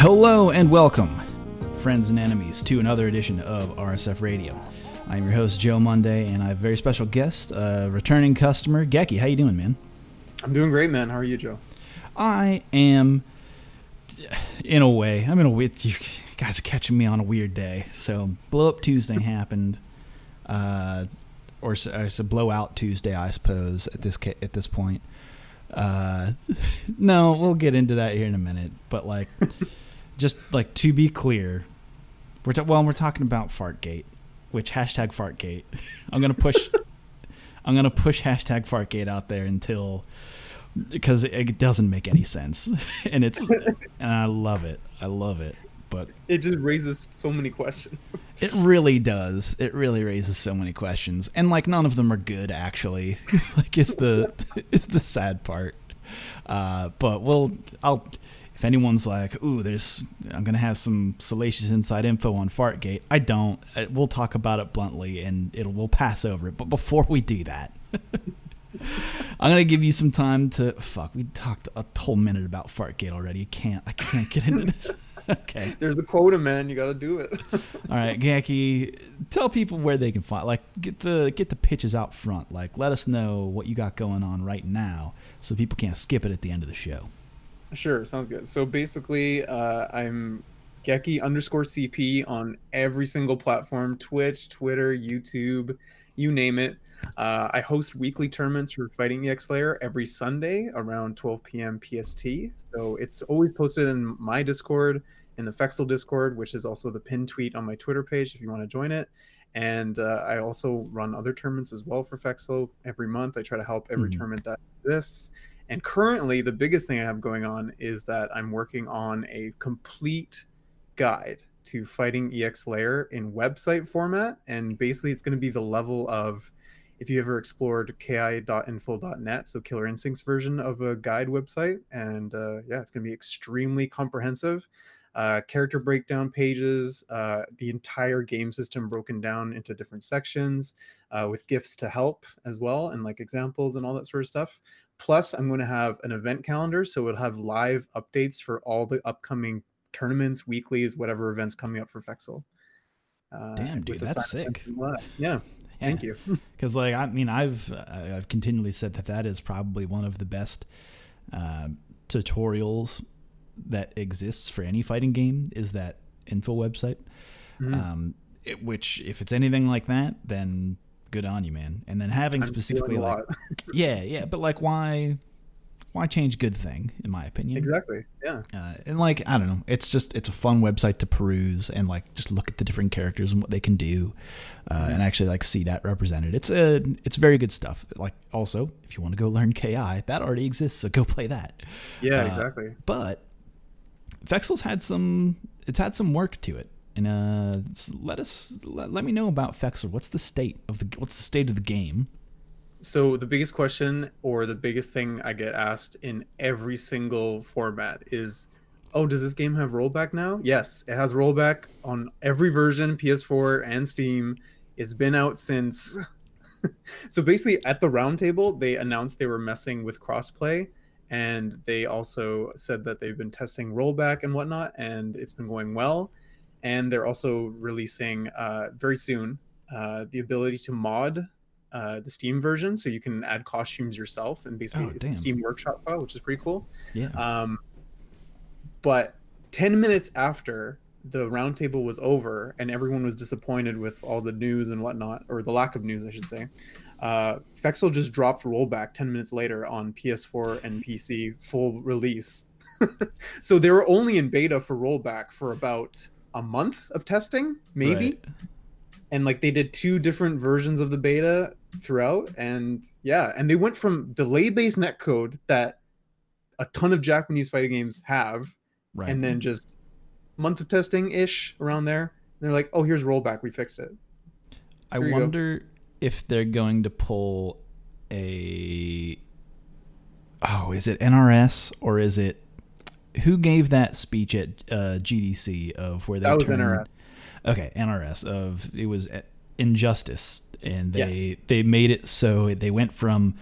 Hello and welcome, friends and enemies, to another edition of RSF Radio. I'm your host, Joe Monday, and I have a very special guest, a returning customer, Geki. How you doing, man? I'm doing great, man. How are you, Joe? I am, in a way, you guys are catching me on a weird day. So Blow Up Tuesday happened, or it's a Blowout Tuesday, I suppose, at this point. No, we'll get into that here in a minute. But like, just like to be clear, we're talking about Fartgate, which hashtag Fartgate. I'm gonna push hashtag Fartgate out there because it doesn't make any sense, and I love it, but it just raises so many questions. It really does. It really raises so many questions, and like none of them are good actually. Like it's the sad part. But if anyone's like, ooh, I'm gonna have some salacious inside info on Fartgate. I don't. We'll talk about it bluntly, and we'll pass over it. But before we do that. I'm gonna give you some time to we talked a whole minute about Fartgate already. I can't get into this. Okay. There's the quota, man. You gotta do it. All right, Geki, tell people where they can find. Like, get the pitches out front. Like, let us know what you got going on right now, so people can't skip it at the end of the show. Sure, sounds good. So basically, I'm Geki _CP on every single platform: Twitch, Twitter, YouTube, you name it. I host weekly tournaments for Fighting EX Layer every Sunday around 12 p.m. PST. So it's always posted in my Discord, in the Fexel Discord, which is also the pinned tweet on my Twitter page if you want to join it. And I also run other tournaments as well for Fexel every month. I try to help every tournament that exists. And currently, the biggest thing I have going on is that I'm working on a complete guide to Fighting EX Layer in website format. And basically, it's going to be the level of... if you ever explored ki.info.net, so Killer Instinct's version of a guide website. And it's going to be extremely comprehensive. Character breakdown pages, the entire game system broken down into different sections with gifts to help as well, and like examples and all that sort of stuff. Plus, I'm going to have an event calendar, so it'll have live updates for all the upcoming tournaments, weeklies, whatever events coming up for Fexel. Damn, dude, that's sick. Yeah. Yeah. Thank you. Because, like, I mean, I've continually said that is probably one of the best tutorials that exists for any fighting game is that info website. Mm-hmm. Which, if it's anything like that, then good on you, man. And then having specifically, like, yeah, but like, why change a good thing, in my opinion? Exactly. Yeah. And like, I don't know. It's just, it's a fun website to peruse and like, just look at the different characters and what they can do and actually like see that represented. It's very good stuff. Like also, if you want to go learn KI, that already exists. So go play that. Yeah, exactly. But Fexel's had some work to it. And let me know about Fexel. What's the state of the game? So the biggest question or the biggest thing I get asked in every single format is, oh, does this game have rollback now? Yes, it has rollback on every version, PS4 and Steam. It's been out since. So basically at the roundtable, they announced they were messing with crossplay. And they also said that they've been testing rollback and whatnot. And it's been going well. And they're also releasing very soon the ability to mod the Steam version, so you can add costumes yourself, and basically it's a Steam Workshop file, which is pretty cool. Yeah. But 10 minutes after the roundtable was over and everyone was disappointed with all the news and whatnot, or the lack of news, I should say, Fexel just dropped rollback 10 minutes later on PS4 and PC full release. So they were only in beta for rollback for about a month of testing, maybe. Right. And like they did two different versions of the beta throughout, and they went from delay-based netcode that a ton of Japanese fighting games have, right, and then just month of testing ish around there. And they're like, "Oh, here's rollback. We fixed it." I wonder if they're going to pull is it NRS or is it who gave that speech at GDC of where they turned? That was NRS. Okay, NRS of it was Injustice, and they made it so they went from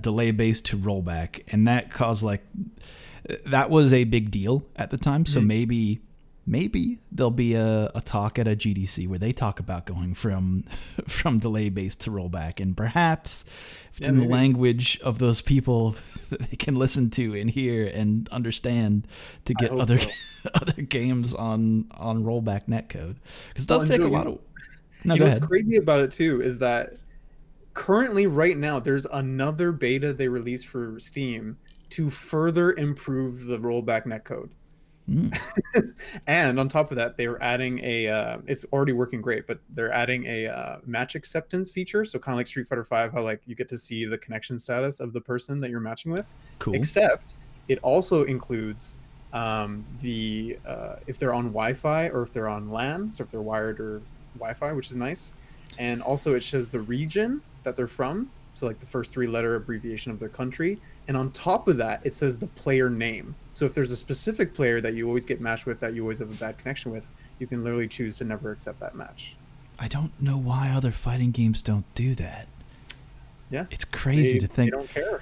delay based to rollback, and that caused like that was a big deal at the time. So maybe there'll be a talk at a GDC where they talk about going from delay based to rollback, and perhaps if it's in the language of those people that they can listen to and hear and understand to get other other games on rollback netcode, because it does take a lot of. No, you know what's crazy about it too is that currently, right now, there's another beta they released for Steam to further improve the rollback netcode. And on top of that, they were adding a it's already working great, but they're adding a match acceptance feature. So kind of like Street Fighter V, how like you get to see the connection status of the person that you're matching with. Cool. Except it also includes the if they're on Wi-Fi or if they're on LAN, so if they're wired or Wi-Fi, which is nice. And also it shows the region that they're from, so like the first three letter abbreviation of their country. And on top of that, it says the player name. So if there's a specific player that you always get matched with, that you always have a bad connection with, you can literally choose to never accept that match. I don't know why other fighting games don't do that. Yeah. It's crazy to think. They don't care.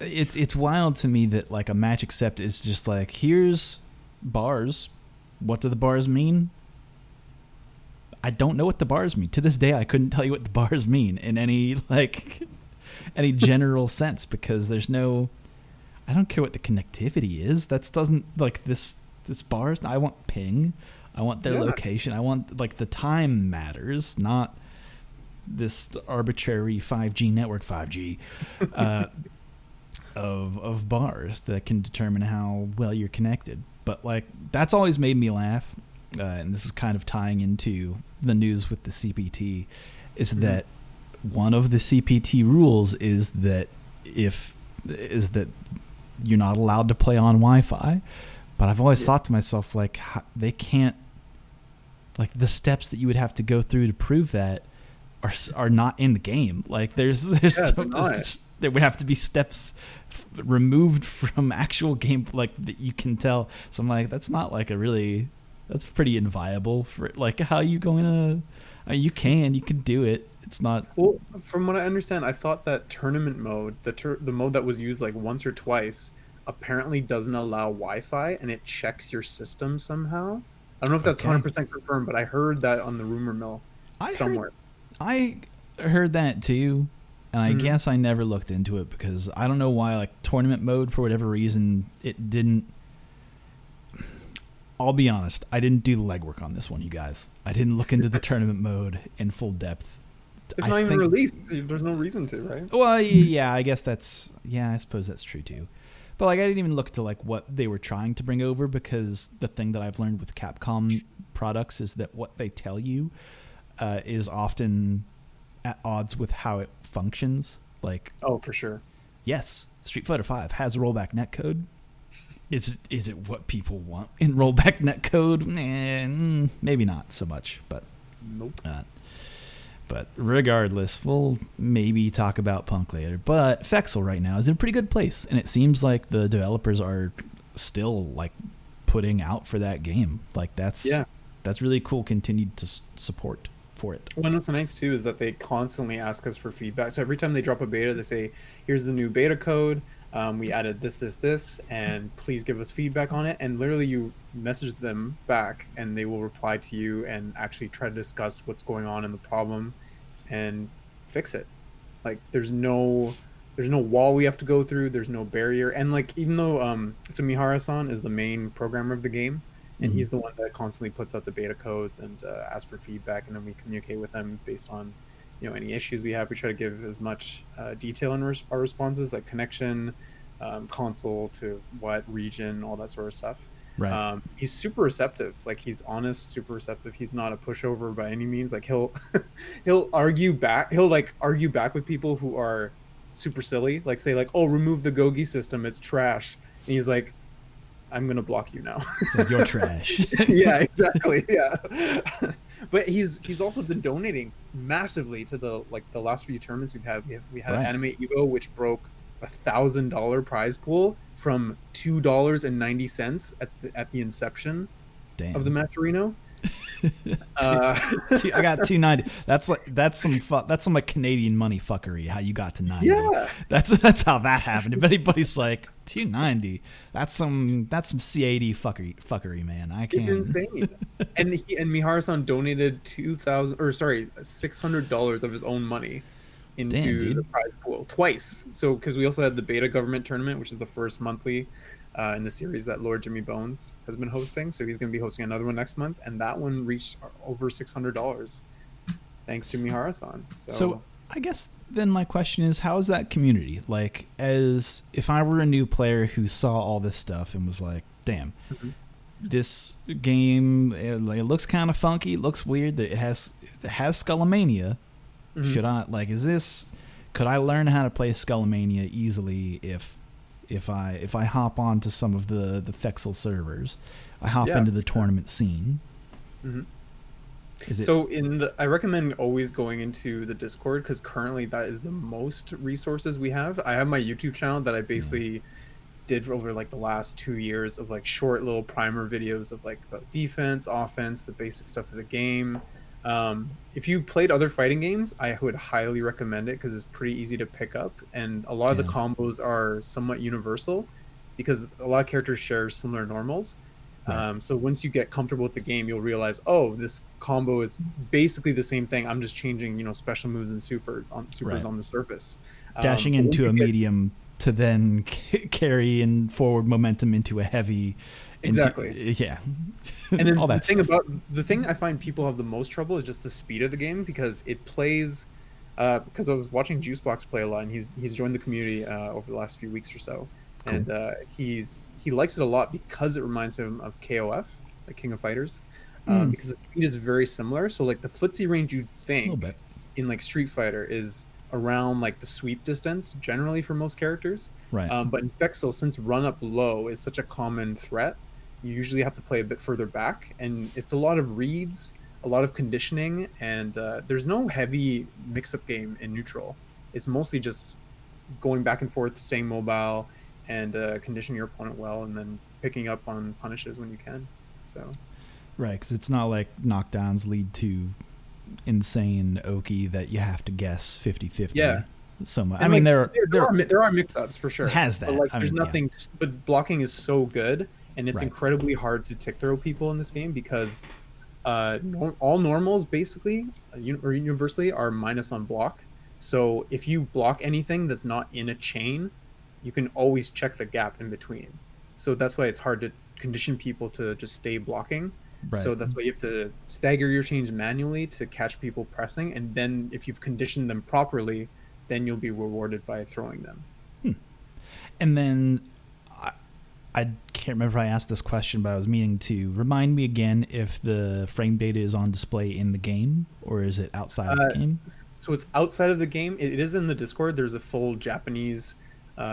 It's wild to me that like a match accept is just like, here's bars. What do the bars mean? I don't know what the bars mean. To this day, I couldn't tell you what the bars mean in any like... any general sense, because there's no, I don't care what the connectivity is. That doesn't like this bars. I want ping. I want their location. I want like the time matters, not this arbitrary 5G network, 5G of bars that can determine how well you're connected. But like, that's always made me laugh. And this is kind of tying into the news with the CPT is that one of the CPT rules is that you're not allowed to play on Wi-Fi, but I've always thought to myself, like, how, they can't, like, the steps that you would have to go through to prove that are not in the game. Like, there would have to be steps removed from actual game, like, that you can tell. So I'm like, that's not like that's pretty inviolable for like, how are you going to, you can do it. It's not... Well, from what I understand, I thought that tournament mode, the mode that was used like once or twice, apparently doesn't allow Wi-Fi, and it checks your system somehow. I don't know if that's 100% confirmed, but I heard that on the rumor mill somewhere. I heard that too, and I guess I never looked into it, because I don't know why, like, tournament mode, for whatever reason, it didn't... I'll be honest, I didn't do the legwork on this one, you guys. I didn't look into the tournament mode in full depth. It's not even released. There's no reason to, right? Well, yeah, I guess that's... Yeah, I suppose that's true, too. But, like, I didn't even look to, like, what they were trying to bring over, because the thing that I've learned with Capcom products is that what they tell you is often at odds with how it functions. Like... Oh, for sure. Yes, Street Fighter V has a rollback netcode. Is it what people want in rollback netcode? Nah, maybe not so much, but... Nope. But regardless, we'll maybe talk about Punk later. But Fexel right now is in a pretty good place, and it seems like the developers are still like putting out for that game. Like that's really cool. Continued to support for it. Well, what's nice too is that they constantly ask us for feedback. So every time they drop a beta, they say, "Here's the new beta code. We added this, and please give us feedback on it." And literally, you message them back, and they will reply to you and actually try to discuss what's going on in the problem and fix it. Like, there's no wall we have to go through. There's no barrier. And like, even though Sumihara-san is the main programmer of the game, and he's the one that constantly puts out the beta codes and asks for feedback, and then we communicate with him based on, you know, any issues we have. We try to give as much detail in our responses, like connection, console to what region, all that sort of stuff. Right. He's super receptive. Like, he's honest, super receptive. He's not a pushover by any means. Like, he'll argue back. He'll like argue back with people who are super silly. Like, say like, "Oh, remove the Gougi system. It's trash." And he's like, "I'm gonna block you now." Like, you're trash. Yeah, exactly. Yeah. But he's also been donating massively to the last few tournaments we've had. We had Anime Evo, which broke $1,000 prize pool from $2.90 at the inception of the Maturino. I got $2.90. That's some like Canadian money fuckery. How you got to $90? Yeah. That's how that happened. If anybody's like, 290. That's some C80 fuckery, man. I can't. It's insane. and Mihara-san donated $600 of his own money into the prize pool twice. So because we also had the beta government tournament, which is the first monthly in the series that Lord Jimmy Bones has been hosting. So he's going to be hosting another one next month, and that one reached over $600 thanks to Mihara-san. So I guess then my question is, how is that community? Like, as if I were a new player who saw all this stuff and was like, damn, this game, it looks kind of funky, it looks weird, it has Skullomania. Mm-hmm. Should I, like, could I learn how to play Skullomania easily if I hop onto some of the Fexel servers? I hop into the tournament scene. Mm-hmm. I recommend always going into the Discord, because currently that is the most resources we have. I have my YouTube channel that I basically did over like the last 2 years of like short little primer videos of like about defense, offense, the basic stuff of the game. If you played other fighting games, I would highly recommend it because it's pretty easy to pick up, and a lot of the combos are somewhat universal because a lot of characters share similar normals. So once you get comfortable with the game, you'll realize, this combo is basically the same thing. I'm just changing, special moves and supers on the surface. Dashing into a medium to then carry and forward momentum into a heavy. Exactly. And then all that stuff. The thing I find people have the most trouble is just the speed of the game, because it plays. Because I was watching Juicebox play a lot, and he's joined the community over the last few weeks or so. Cool. And he likes it a lot because it reminds him of KOF, like King of Fighters, because the speed is very similar. So like the footsie range you'd think in like Street Fighter is around like the sweep distance generally for most characters. Right. But in Fexel, since run up low is such a common threat, you usually have to play a bit further back, and it's a lot of reads, a lot of conditioning, and there's no heavy mix-up game in neutral. It's mostly just going back and forth, staying mobile, and condition your opponent well, and then picking up on punishes when you can. So, right, because it's not like knockdowns lead to insane Oki that you have to guess 50-50. Yeah. So much. I mean, there are mix-ups for sure. It has that. But like, nothing. But blocking is so good, and it's incredibly hard to tick throw people in this game because all normals basically or universally are minus on block. So if you block anything that's not in a chain, you can always check the gap in between. So that's why it's hard to condition people to just stay blocking. Right. So that's why you have to stagger your change manually to catch people pressing. And then if you've conditioned them properly, then you'll be rewarded by throwing them. And then I can't remember if I asked this question, but I was meaning to remind me again if the frame data is on display in the game or is it outside of the game? So it's outside of the game. It is in the Discord. There's a full Japanese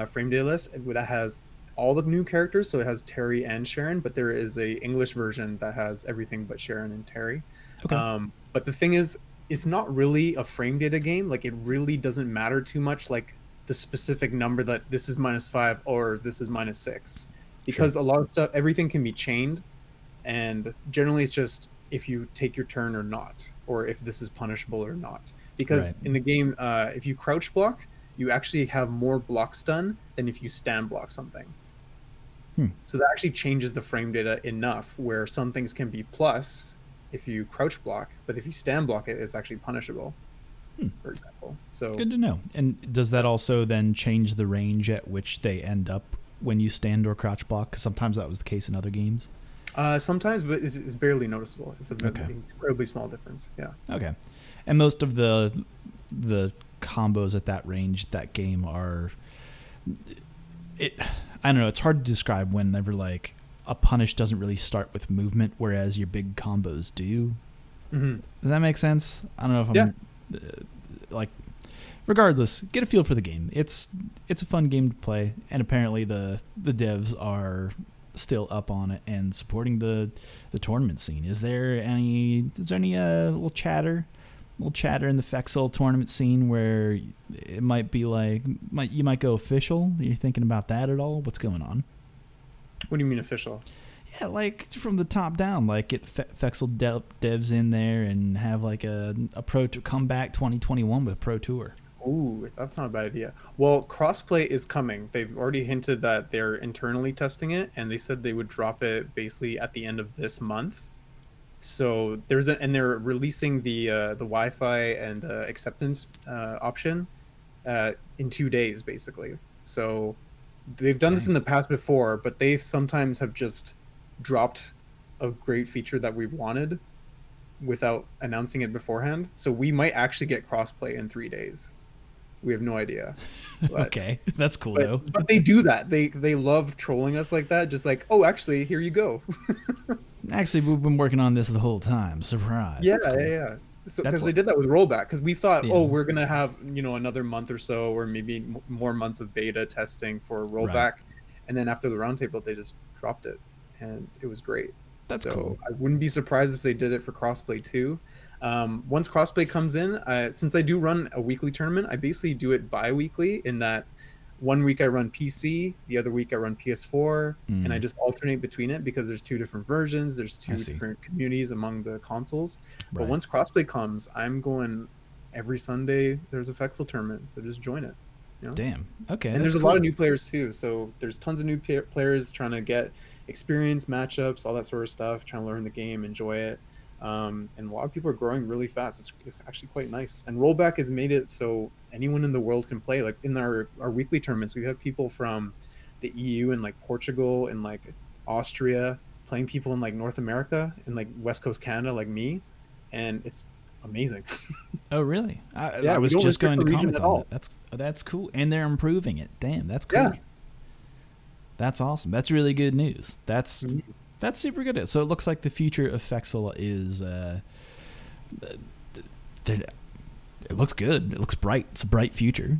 frame data list that has all the new characters, so it has Terry and Sharon, but there is a English version that has everything but Sharon and Terry. Okay. But the thing is, it's not really a frame data game. Like, it really doesn't matter too much, like the specific number that this is -5 or this is -6, because a lot of stuff, everything can be chained, and generally it's just if you take your turn or not, or if this is punishable or not, because in the game if you crouch block, you actually have more blocks done than if you stand block something. So that actually changes the frame data enough where some things can be plus if you crouch block, but if you stand block it, it's actually punishable, for example. So good to know. And does that also then change the range at which they end up when you stand or crouch block? Because sometimes that was the case in other games. Sometimes, but it's barely noticeable. It's an incredibly small difference. Yeah. Okay. And most of the combos at that range, that game are, I don't know, it's hard to describe whenever like a punish doesn't really start with movement, whereas your big combos do. Does that make sense? I don't know if I'm like, regardless, get a feel for the game. It's a fun game to play, and apparently the devs are still up on it and supporting the tournament scene. Is there any little chatter in the Fexel tournament scene where it might be like, you might go official? Are you thinking about that at all? What's going on? What do you mean official? Yeah, like from the top down, like get Fexel devs in there and have like a Pro Tour comeback 2021 with Pro Tour. Ooh, that's not a bad idea. Well, crossplay is coming. They've already hinted that they're internally testing it, and they said they would drop it basically at the end of this month. So there's an, and they're releasing the Wi-Fi and acceptance option in 2 days basically. So they've done this in the past before, but they sometimes have just dropped a great feature that we wanted without announcing it beforehand. So we might actually get crossplay in 3 days. We have no idea. But, okay, that's cool though. But they do that. They love trolling us like that. Just like, oh, actually, here you go. Actually, we've been working on this the whole time. Surprise. Yeah, cool. Yeah. So because they did that with rollback, because we thought, oh, we're gonna have, you know, another month or so, or maybe more months of beta testing for rollback, and then after the roundtable, they just dropped it, and it was great. That's cool. I wouldn't be surprised if they did it for crossplay too. Once crossplay comes in, since I do run a weekly tournament, I basically do it bi-weekly in that 1 week I run PC, the other week I run PS4, and I just alternate between it because there's two different versions, there's two different communities among the consoles. But once crossplay comes, I'm going every Sunday. There's a Fexel tournament, so just join it. You know? Damn. Okay. And there's a lot of new players too, so there's tons of new players trying to get experience, matchups, all that sort of stuff, trying to learn the game, enjoy it, and a lot of people are growing really fast. It's actually quite nice, and rollback has made it so anyone in the world can play. Like in our weekly tournaments, we have people from the EU and like Portugal and like Austria playing, people in like North America and like West Coast Canada like me, and it's amazing. Oh really? I was just going to comment on that. That's cool, and they're improving it. Damn, that's cool. Yeah. That's awesome. That's really good news. That's super good. So it looks like the future of Fexel is, it looks good. It looks bright. It's a bright future.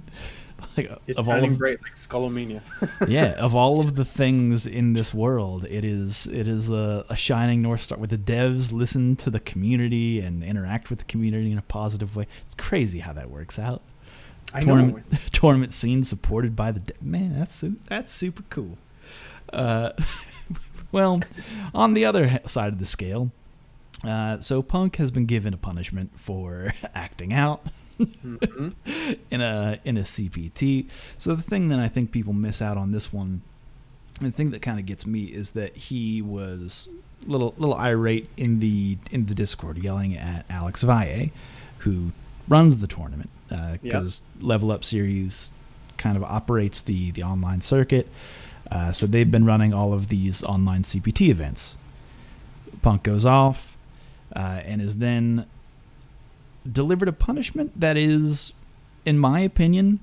Like it's of all of, bright, like Skullomania. Yeah, of all of the things in this world, it is a shining north star. Where the devs listen to the community and interact with the community in a positive way. It's crazy how that works out. I know. Tournament scene supported by the man. That's super cool. Well, on the other side of the scale, so Punk has been given a punishment for acting out in a CPT. So the thing that I think people miss out on this one, and the thing that kind of gets me, is that he was a little irate in the Discord, yelling at Alex Valle, who runs the tournament. Because Level Up Series kind of operates the online circuit. So they've been running all of these online CPT events. Punk goes off and is then delivered a punishment that is, in my opinion,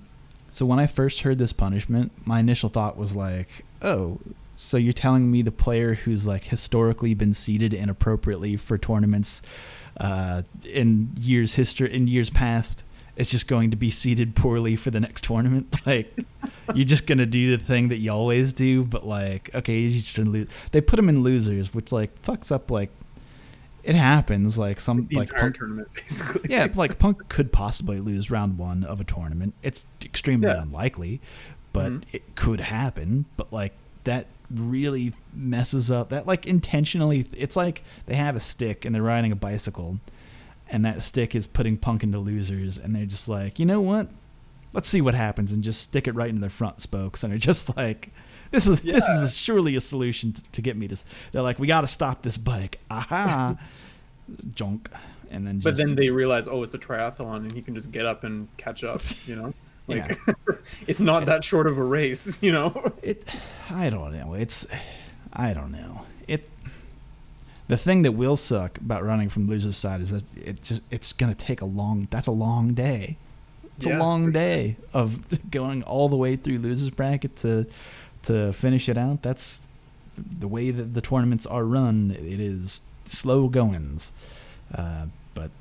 so when I first heard this punishment, my initial thought was like, oh, so you're telling me the player who's like historically been seated inappropriately for tournaments in years past it's just going to be seated poorly for the next tournament. Like, you're just going to do the thing that you always do, but like, okay, he's just going to lose. They put him in losers, which like fucks up, like it happens. Like some, the like Punk tournament, basically. Yeah. Like Punk could possibly lose round one of a tournament. It's extremely unlikely, but it could happen. But like that really messes up that, like, intentionally. It's like they have a stick and they're riding a bicycle, and that stick is putting Punk into losers, and they're just like, you know what? Let's see what happens, and just stick it right into their front spokes, and they're just like, this is surely a solution to get me to. They're like, we got to stop this bike. Aha. Jonk. And then but then they realize, oh, it's a triathlon, and he can just get up and catch up, you know? Like, it's not that short of a race, you know? I don't know. The thing that will suck about running from loser's side is that it's going to take a long day. It's a long day of going all the way through loser's bracket to finish it out. That's the way that the tournaments are run. It is slow goings. But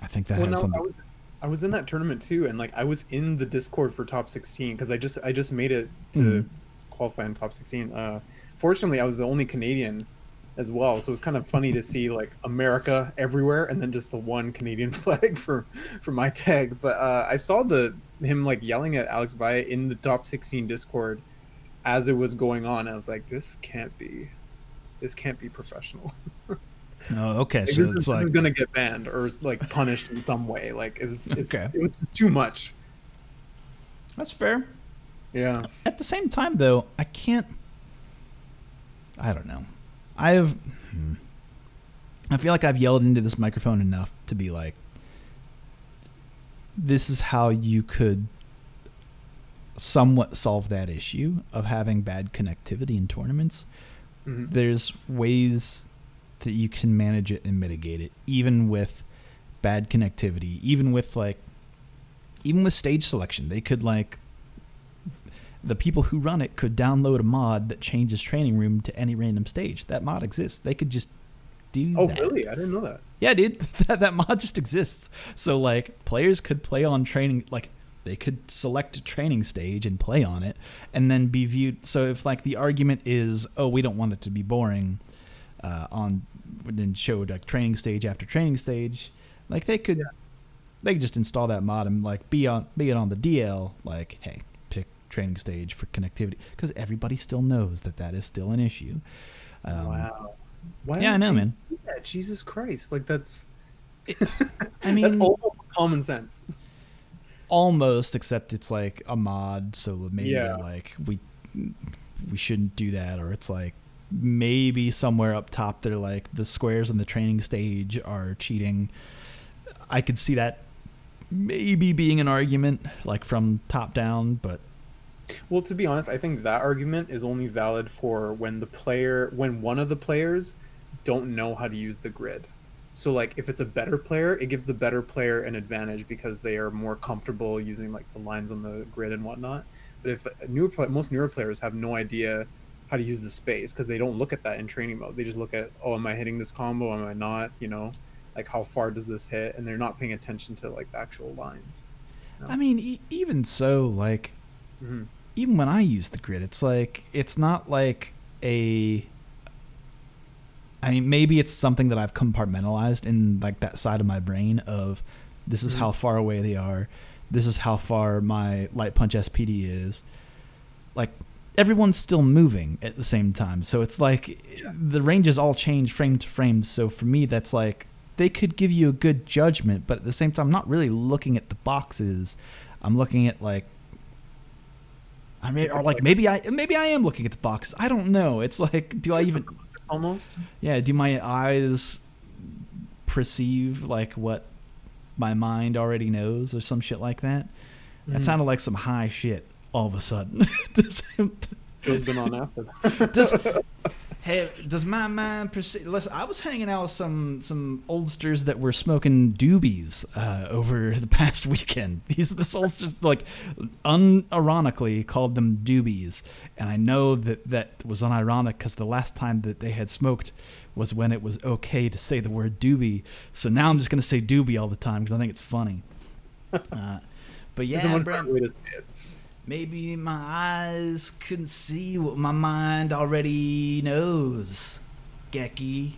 I think that has something. I was in that tournament too, and like I was in the Discord for top 16 because I just made it to qualify in top 16. Fortunately, I was the only Canadian as well, so it was kind of funny to see like America everywhere and then just the one Canadian flag for my tag. But I saw him like yelling at Alex Valle in the top 16 Discord as it was going on. I was like, this can't be professional. Oh, okay. Like, so it's like he's gonna get banned or like punished in some way. Like it's too much. That's fair. Yeah. At the same time, though, I can't. I don't know. I feel like I've yelled into this microphone enough to be like, this is how you could somewhat solve that issue of having bad connectivity in tournaments. Mm-hmm. There's ways that you can manage it and mitigate it, even with bad connectivity, even with stage selection. They could, the people who run it could download a mod that changes training room to any random stage. That mod exists. They could just do that. Oh, really? I didn't know that. Yeah, dude. That mod just exists. So, players could play on training. They could select a training stage and play on it and then be viewed. So, if, the argument is, oh, we don't want it to be boring and show, training stage after training stage, they could... Yeah. They could just install that mod and be it on the DL. Hey, pick training stage for connectivity, because everybody still knows that is still an issue. Wow. Why yeah, I know, man. Yeah, Jesus Christ! That's. I mean, that's almost common sense. Almost, except it's a mod, so maybe they're we shouldn't do that, or it's maybe somewhere up top they're the squares on the training stage are cheating. I could see that maybe being an argument, from top down, but... Well, to be honest, I think that argument is only valid for when one of the players don't know how to use the grid. So, if it's a better player, it gives the better player an advantage because they are more comfortable using, the lines on the grid and whatnot. But if most newer players have no idea how to use the space because they don't look at that in training mode. They just look at, oh, am I hitting this combo? Am I not? How far does this hit? And they're not paying attention to the actual lines. No. I mean, even so, mm-hmm. even when I use the grid, it's it's not I mean, maybe it's something that I've compartmentalized in that side of my brain of this is mm-hmm. how far away they are. This is how far my light punch SPD is. Everyone's still moving at the same time. So it's the ranges all change frame to frame. So for me, that's they could give you a good judgment, but at the same time, I'm not really looking at the boxes. I'm looking at maybe I am looking at the boxes. I don't know. It's do I even almost? Yeah. Do my eyes perceive what my mind already knows or some shit like that? Mm. That sounded like some high shit all of a sudden. Joe's been on after. Does my mind perceive... Listen, I was hanging out with some oldsters that were smoking doobies over the past weekend. This oldsters, unironically called them doobies. And I know that was unironic because the last time that they had smoked was when it was okay to say the word doobie. So now I'm just going to say doobie all the time because I think it's funny. But yeah, bro... Maybe my eyes couldn't see what my mind already knows, Geki.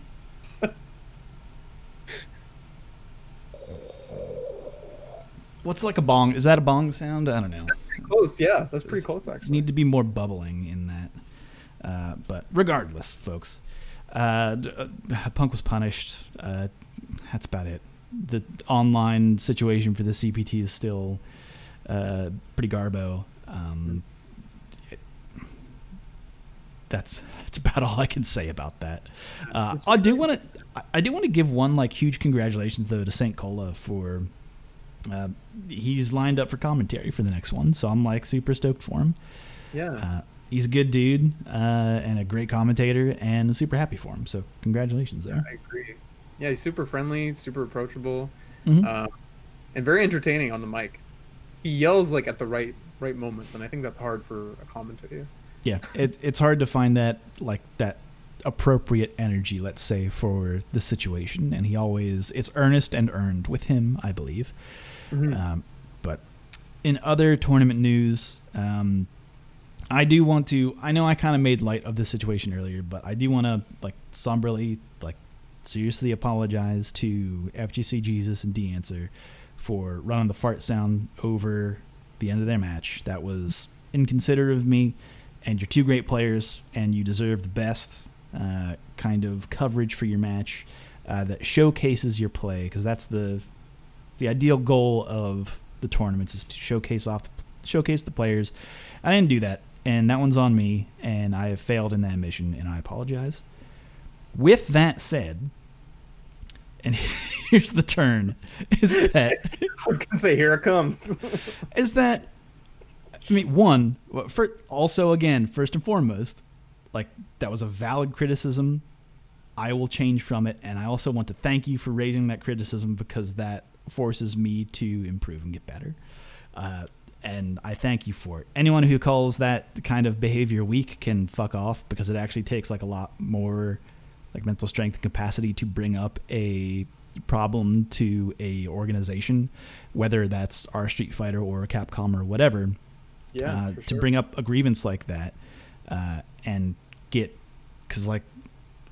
What's a bong? Is that a bong sound? I don't know. That's pretty close, yeah. That's pretty close, actually. Need to be more bubbling in that. But regardless, folks, Punk was punished. That's about it. The online situation for the CPT is still pretty garbo. That's about all I can say about that. I do want to give one huge congratulations though to Saint Cola for he's lined up for commentary for the next one, so I'm super stoked for him. Yeah, he's a good dude and a great commentator, and I'm super happy for him. So congratulations there. Yeah, I agree. Yeah, he's super friendly, super approachable, mm-hmm. And very entertaining on the mic. He yells at the right moments, and I think that's hard for a commentator. Yeah, it's hard to find that that appropriate energy, let's say, for the situation. And he always it's earnest and earned with him, I believe. Mm-hmm. But in other tournament news, I do want to. I know I kind of made light of this situation earlier, but I do want to somberly, seriously apologize to FGC Jesus and D-Answer for running the fart sound over the end of their match. That was inconsiderate of me, and you're two great players, and you deserve the best kind of coverage for your match that showcases your play, because that's the ideal goal of the tournaments is to showcase off showcase the players. I didn't do that, and that one's on me, and I have failed in that mission, and I apologize. With that said, and here's the turn, is that... I was going to say, here it comes. Is that, I mean, one, for, also, again, first and foremost, like, that was a valid criticism. I will change from it, and I also want to thank you for raising that criticism because that forces me to improve and get better. And I thank you for it. Anyone who calls that kind of behavior weak can fuck off because it actually takes like a lot more like mental strength and capacity to bring up a problem to a organization, whether that's our Street Fighter or Capcom or whatever, to bring up a grievance like that and get, because like,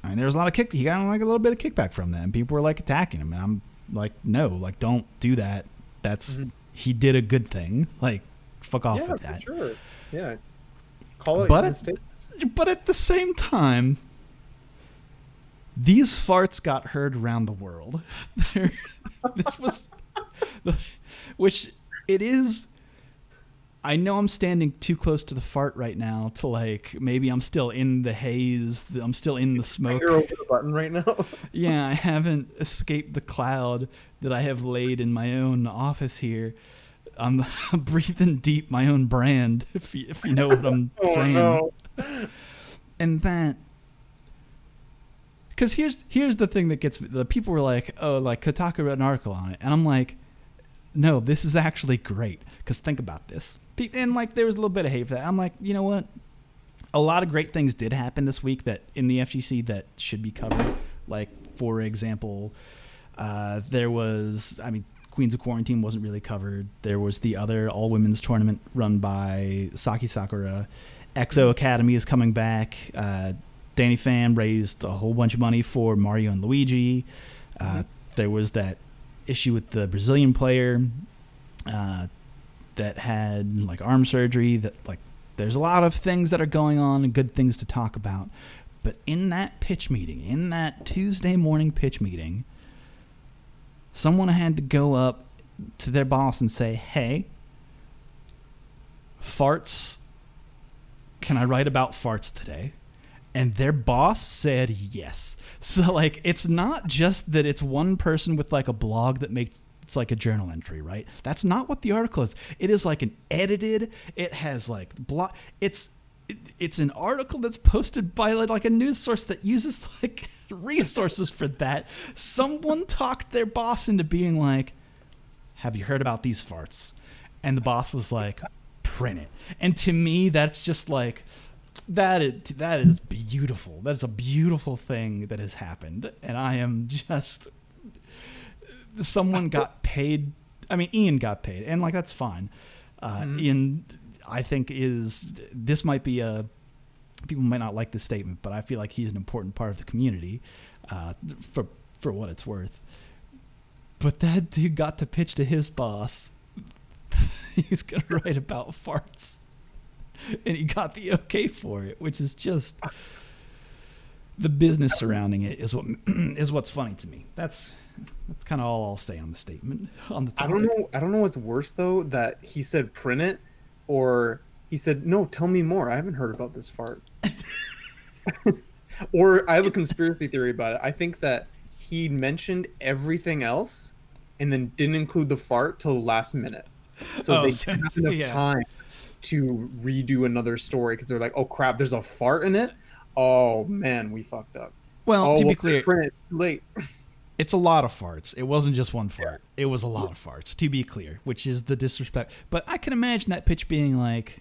I mean, there was a lot of kick. He got like a little bit of kickback from that, and people were like attacking him. And I'm like, no, like don't do that. That's he did a good thing. Like, fuck off with that. For sure. Yeah. Call it but at the same time, these farts got heard around the world. This was, which it is. I know I'm standing too close to the fart right now to like, maybe I'm still in the haze. I'm still in the smoke. You're over the button right now. Yeah, I haven't escaped the cloud that I have laid in my own office here. I'm breathing deep my own brand, if you know what I'm saying. No. And that, because here's the thing that gets me. The people were like, oh, like Kotaku wrote an article on it. And I'm like, no, this is actually great. Because think about this. And like there was a little bit of hate for that. I'm like, you know what? A lot of great things did happen this week that in the FGC that should be covered. Like for example, there was, I mean, Queens of Quarantine wasn't really covered. There was the other all women's tournament run by Saki Sakura. EXO Academy is coming back. Danny Pham raised a whole bunch of money for Mario and Luigi. There was that issue with the Brazilian player that had like arm surgery. That like there's a lot of things that are going on and good things to talk about. But in that pitch meeting, in that Tuesday morning pitch meeting, someone had to go up to their boss and say, hey, farts, can I write about farts today? And their boss said yes. So, like, it's not just that it's one person with, like, a blog that makes, it's like a journal entry, right? That's not what the article is. It is, like, an edited, it has, like, blog. It's an article that's posted by, like, a news source that uses, like, resources for that. Someone talked their boss into being like, have you heard about these farts? And the boss was like, print it. And to me, that's just, like... That is beautiful. That is a beautiful thing that has happened. And I am just... Someone got paid. I mean, Ian got paid. And, like, that's fine. Ian, I think, is... This might be a... People might not like this statement, but I feel like he's an important part of the community for what it's worth. But that dude got to pitch to his boss. He's going to write about farts. And he got the okay for it, which is just the business surrounding it is what is what's funny to me. That's kind of all I'll say on the statement. On the topic. I don't know what's worse though, that he said print it, or he said no, tell me more. I haven't heard about this fart. Or I have a conspiracy theory about it. I think that he mentioned everything else and then didn't include the fart till the last minute, so they didn't have enough time to redo another story because they're like, oh crap, there's a fart in it. Oh man, we fucked up. Well, to be clear, late. It's a lot of farts. It wasn't just one fart. It was a lot of farts, to be clear, which is the disrespect. But I can imagine that pitch being like,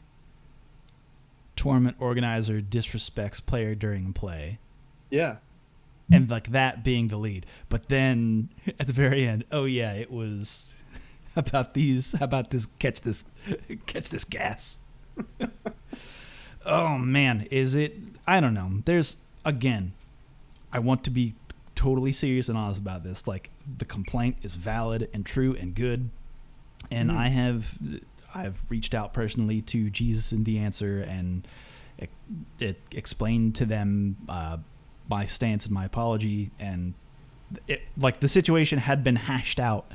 tournament organizer disrespects player during play. Yeah. And like that being the lead. But then at the very end, oh yeah, it was... How about this? Catch this gas. Oh man, is it? I don't know. There's again, I want to be totally serious and honest about this. Like the complaint is valid and true and good, and I've reached out personally to Jesus and the Answer and it explained to them my stance and my apology, and it, like the situation had been hashed out.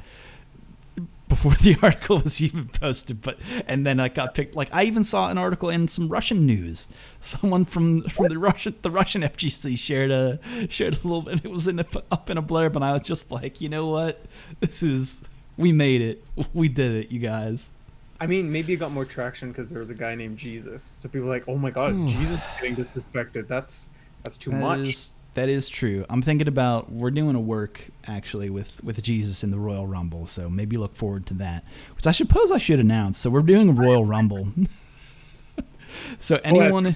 before the article was even posted. But and then I got picked. Like, I even saw an article in some Russian news. Someone from the Russian FGC shared a little bit. It was up in a blurb, and I was just like, you know what, we made it, we did it, you guys. I mean, maybe it got more traction because there was a guy named Jesus. So people were like, oh my God, Jesus is getting disrespected. That's too much. That is true. I'm thinking about, we're doing a work actually with Jesus in the Royal Rumble. So maybe look forward to that, which I suppose I should announce. So we're doing a Royal Rumble. So anyone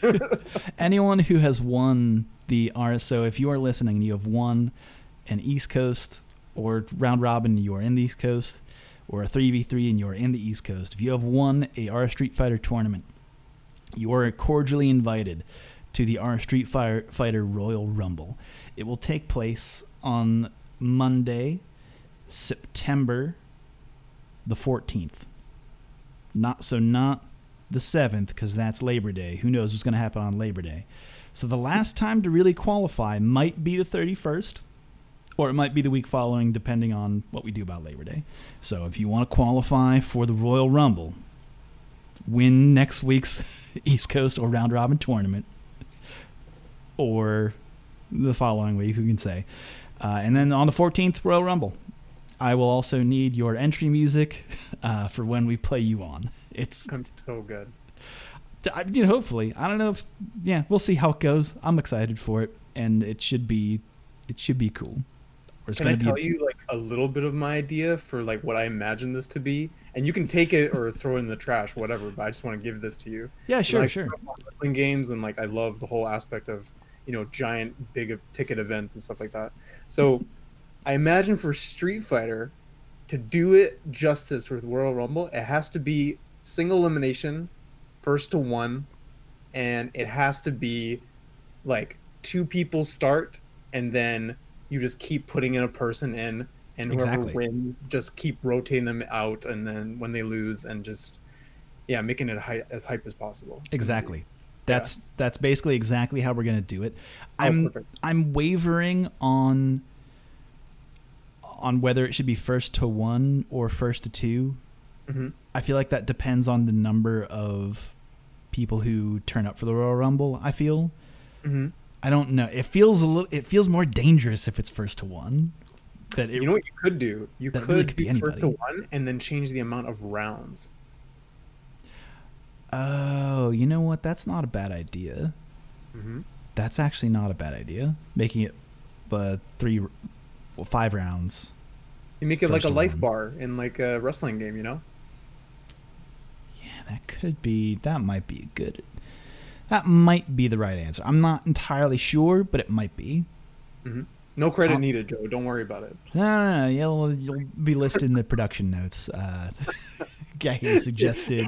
who has won the RSO, if you are listening and you have won an East Coast or Round Robin, you are in the East Coast, or a 3v3 and you're in the East Coast, if you have won a R Street Fighter tournament, you are cordially invited to the R Street Fighter Royal Rumble. It will take place on Monday, September the 14th. Not the 7th, because that's Labor Day. Who knows what's going to happen on Labor Day. So the last time to really qualify might be the 31st. Or it might be the week following, depending on what we do about Labor Day. So if you want to qualify for the Royal Rumble, win next week's East Coast or Round Robin tournament, or the following week, who can say. And then on the 14th, Royal Rumble. I will also need your entry music for when we play you on. It's so good. Hopefully. I don't know if... Yeah, we'll see how it goes. I'm excited for it, and it should be cool. Can I tell you like a little bit of my idea for like what I imagine this to be, and you can take it or throw it in the trash, whatever. But I just want to give this to you. Yeah, sure. Wrestling games, and like I love the whole aspect of giant big ticket events and stuff like that. So I imagine for Street Fighter to do it justice with Royal Rumble, it has to be single elimination, first to one, and it has to be like two people start, and then you just keep putting in a person in, and whoever wins, just keep rotating them out, and then when they lose, and just making it as hype as possible. Exactly. That's basically exactly how we're going to do it. I'm wavering on whether it should be first to one or first to two. Mm-hmm. I feel like that depends on the number of people who turn up for the Royal Rumble, I feel. Mm-hmm. I don't know. It feels more dangerous if it's first to one. You know what you could do? You could, really could be anybody. First to one and then change the amount of rounds. Oh, you know what? That's not a bad idea. Mm-hmm. That's actually not a bad idea. Making it five rounds. You make it like a life bar in like a wrestling game, Yeah, that might be good. That might be the right answer. I'm not entirely sure, but it might be. Mm-hmm. No credit needed, Joe. Don't worry about it. No. You'll be listed in the production notes. Geki suggested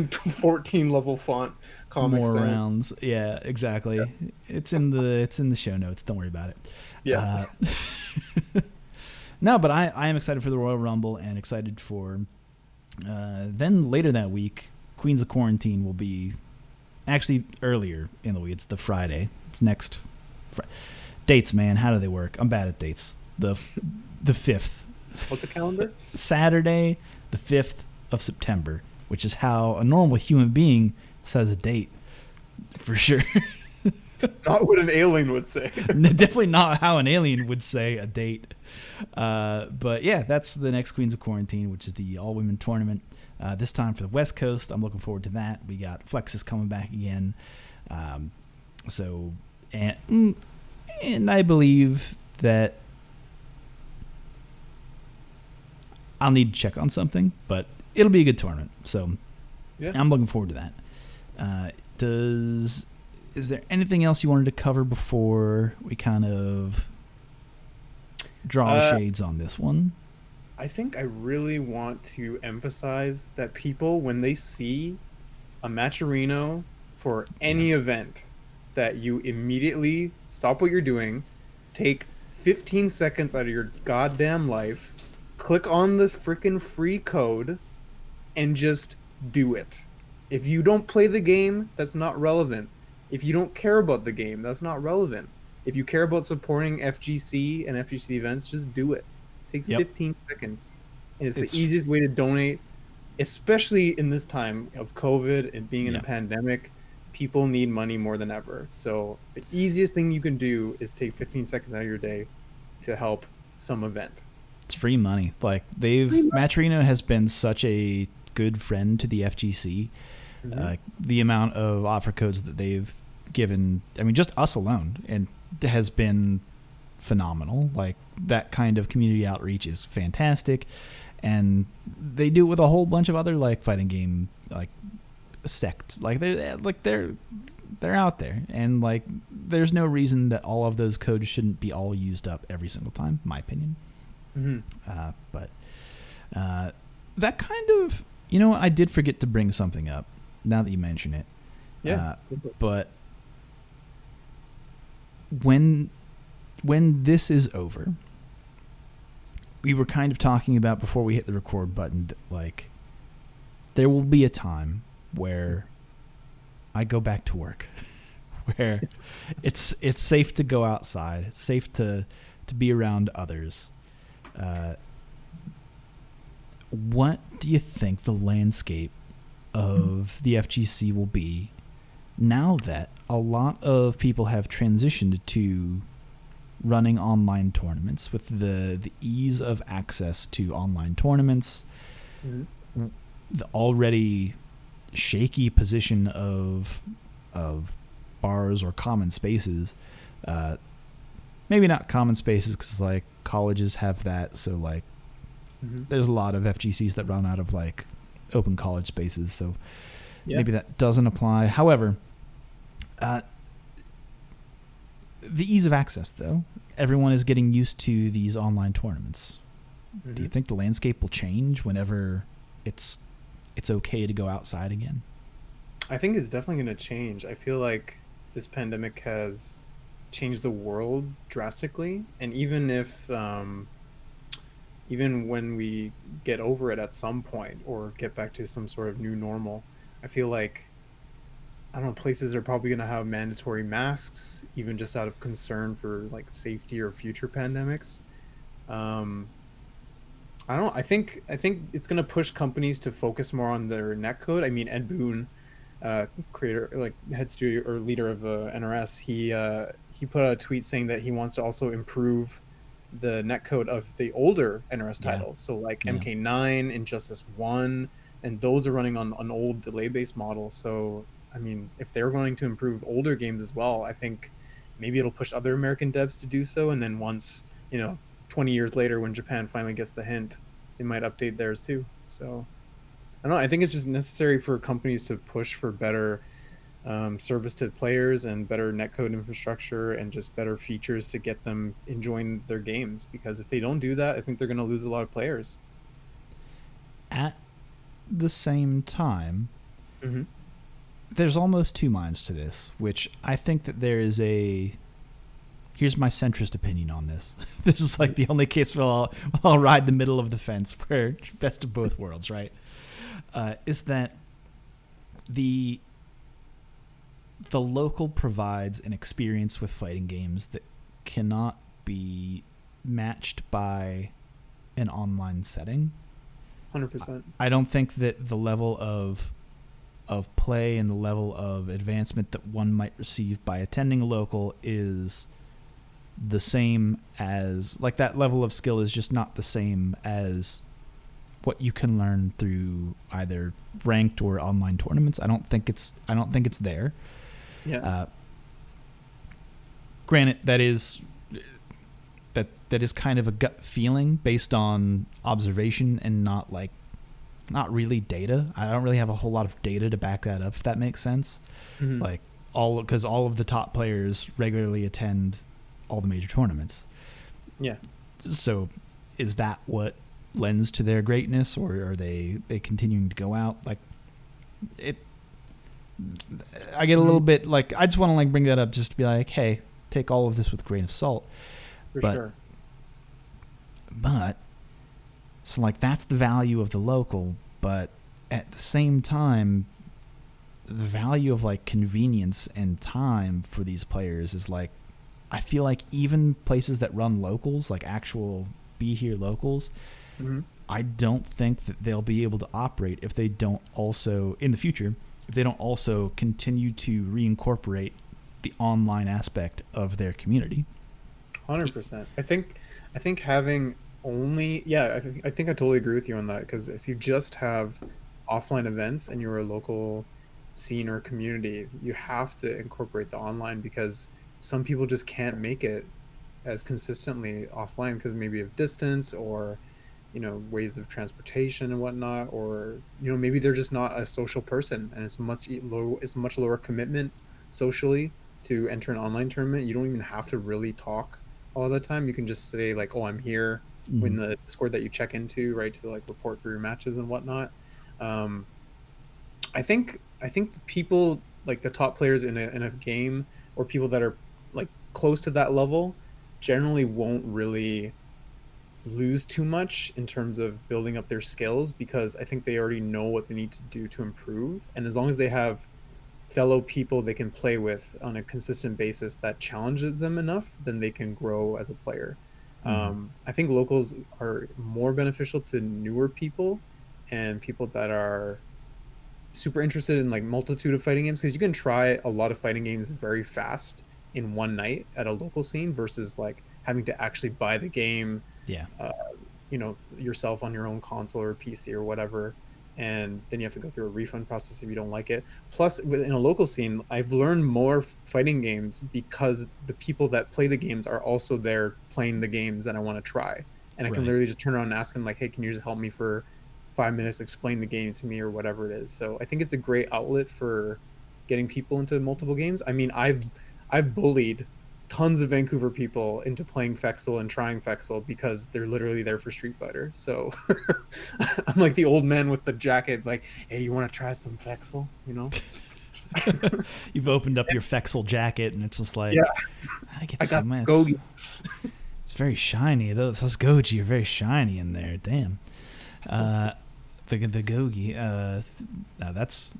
14 level font comics. More rounds. Yeah, exactly. Yeah. It's in the show notes. Don't worry about it. Yeah. No, but I am excited for the Royal Rumble and excited for then later that week, Queens of Quarantine will be. Actually, earlier in the week, it's the Friday. It's next dates, man. How do they work? I'm bad at dates. The 5th. What's the calendar? Saturday, the 5th of September, which is how a normal human being says a date, for sure. Not what an alien would say. Definitely not how an alien would say a date. But yeah, that's the next Queens of Quarantine, which is the all-women tournament. This time for the West Coast. I'm looking forward to that. We got Flexus coming back again. And I believe that I'll need to check on something, but it'll be a good tournament. So yeah. I'm looking forward to that. Is there anything else you wanted to cover before we kind of draw shades on this one? I think I really want to emphasize that people, when they see a Matcherino for any event, that you immediately stop what you're doing, take 15 seconds out of your goddamn life, click on the freaking free code, and just do it. If you don't play the game, that's not relevant. If you don't care about the game, that's not relevant. If you care about supporting FGC and FGC events, just do it. Takes 15 seconds, It's the easiest way to donate, especially in this time of COVID and being in a pandemic. People need money more than ever. So the easiest thing you can do is take 15 seconds out of your day to help some event. It's free money. Like Matt Torino has been such a good friend to the FGC. Mm-hmm. The amount of offer codes that they've given, I mean, just us alone, and has been phenomenal. Like that kind of community outreach is fantastic. And they do it with a whole bunch of other like fighting game, like, sects. Like they're out there, and like there's no reason that all of those codes shouldn't be all used up every single time, in my opinion. Mm-hmm. But that kind of, you know, I did forget to bring something up now that you mention it. Yeah. But when this is over, we were kind of talking about before we hit the record button that, like, there will be a time where I go back to work, where it's safe to go outside, it's safe to be around others. What do you think the landscape of the FGC will be now that a lot of people have transitioned to running online tournaments with the ease of access to online tournaments, the already shaky position of bars or common spaces, maybe not common spaces because like colleges have that, so like there's a lot of FGCs that run out of like open college spaces, so maybe that doesn't apply. However, the ease of access, though, everyone is getting used to these online tournaments. Do you think the landscape will change whenever it's okay to go outside again? I think it's definitely going to change. I feel like this pandemic has changed the world drastically. And even if, even when we get over it at some point or get back to some sort of new normal, I feel like, I don't know, places are probably going to have mandatory masks, even just out of concern for like safety or future pandemics. I think it's going to push companies to focus more on their netcode. I mean, Ed Boon, creator, like head studio or leader of NRS, he put out a tweet saying that he wants to also improve the netcode of the older NRS titles. So like MK9, Injustice 1, and those are running on an old delay-based model. So, I mean, if they're going to improve older games as well, I think maybe it'll push other American devs to do so. And then once, you know, 20 years later, when Japan finally gets the hint, they might update theirs too. So I don't know. I think it's just necessary for companies to push for better service to players and better netcode infrastructure and just better features to get them enjoying their games. Because if they don't do that, I think they're going to lose a lot of players. At the same time, there's almost two minds to this, which I think that there is a... Here's my centrist opinion on this. This is like the only case where I'll ride the middle of the fence, where best of both worlds, right? Is that the local provides an experience with fighting games that cannot be matched by an online setting. 100%. I don't think that the level of play and the level of advancement that one might receive by attending a local is the same as, like, that level of skill is just not the same as what you can learn through either ranked or online tournaments. I don't think it's there. Granted, that is kind of a gut feeling based on observation and not really data. I don't really have a whole lot of data to back that up, if that makes sense. Like because all of the top players regularly attend all the major tournaments. So is that what lends to their greatness, or are they continuing to go out? Like, it, I get a little bit like, I just want to like bring that up just to be like, hey, take all of this with a grain of salt. But so like, that's the value of the local, but at the same time, the value of like convenience and time for these players is like, I feel like even places that run locals, like actual be here locals, I don't think that they'll be able to operate if they don't also, in the future, if they don't also continue to reincorporate the online aspect of their community. 100%. I think having only, yeah, I think I totally agree with you on that, because if you just have offline events and you're a local scene or community, you have to incorporate the online, because some people just can't make it as consistently offline because maybe of distance or, you know, ways of transportation and whatnot, or, you know, maybe they're just not a social person, and it's much lower commitment socially to enter an online tournament. You don't even have to really talk all the time. You can just say like, oh, I'm here, mm-hmm. when the Discord that you check into, right, to like report for your matches and whatnot. I think the people, like the top players in a game, or people that are like close to that level, generally won't really lose too much in terms of building up their skills, because I think they already know what they need to do to improve. And as long as they have fellow people they can play with on a consistent basis that challenges them enough, then they can grow as a player. Mm-hmm. I think locals are more beneficial to newer people and people that are super interested in like multitude of fighting games, because you can try a lot of fighting games very fast in one night at a local scene versus like having to actually buy the game, yeah, you know, yourself on your own console or PC or whatever, and then you have to go through a refund process if you don't like it. Plus, within a local scene, I've learned more fighting games because the people that play the games are also there playing the games that I want to try, and I can literally just turn around and ask them like, hey, can you just help me for 5 minutes, explain the game to me, or whatever it is. So I think it's a great outlet for getting people into multiple games. I mean, I've bullied tons of Vancouver people into playing Fexel and trying Fexel because they're literally there for Street Fighter. So I'm like the old man with the jacket, like, hey, you want to try some Fexel? You know? You've opened up your Fexel jacket, and it's just like, yeah. I got Gougi. It's very shiny. Those Gougi are very shiny in there. Damn. The Gougi. That's,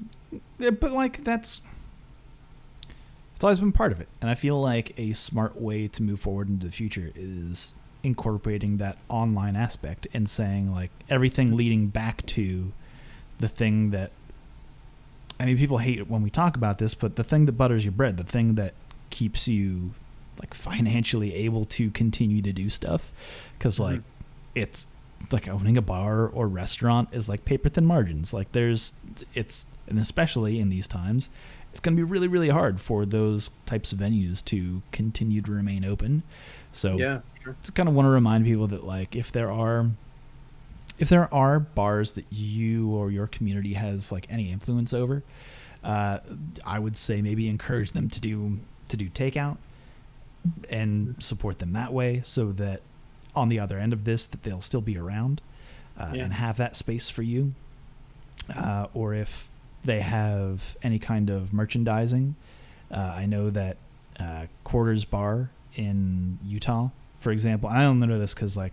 but like that's. It's always been part of it, and I feel like a smart way to move forward into the future is incorporating that online aspect and saying like everything leading back to the thing that, I mean, people hate it when we talk about this, but the thing that butters your bread, the thing that keeps you like financially able to continue to do stuff, because like it's like owning a bar or restaurant is like paper thin margins. Like and especially in these times, it's going to be really, really hard for those types of venues to continue to remain open. So yeah, sure. Just kind of want to remind people that like, if there are bars that you or your community has like any influence over, I would say maybe encourage them to do takeout and support them that way, so that on the other end of this, that they'll still be around and have that space for you. Or if they have any kind of merchandising. I know that Quarters Bar in Utah, for example, I only know this because like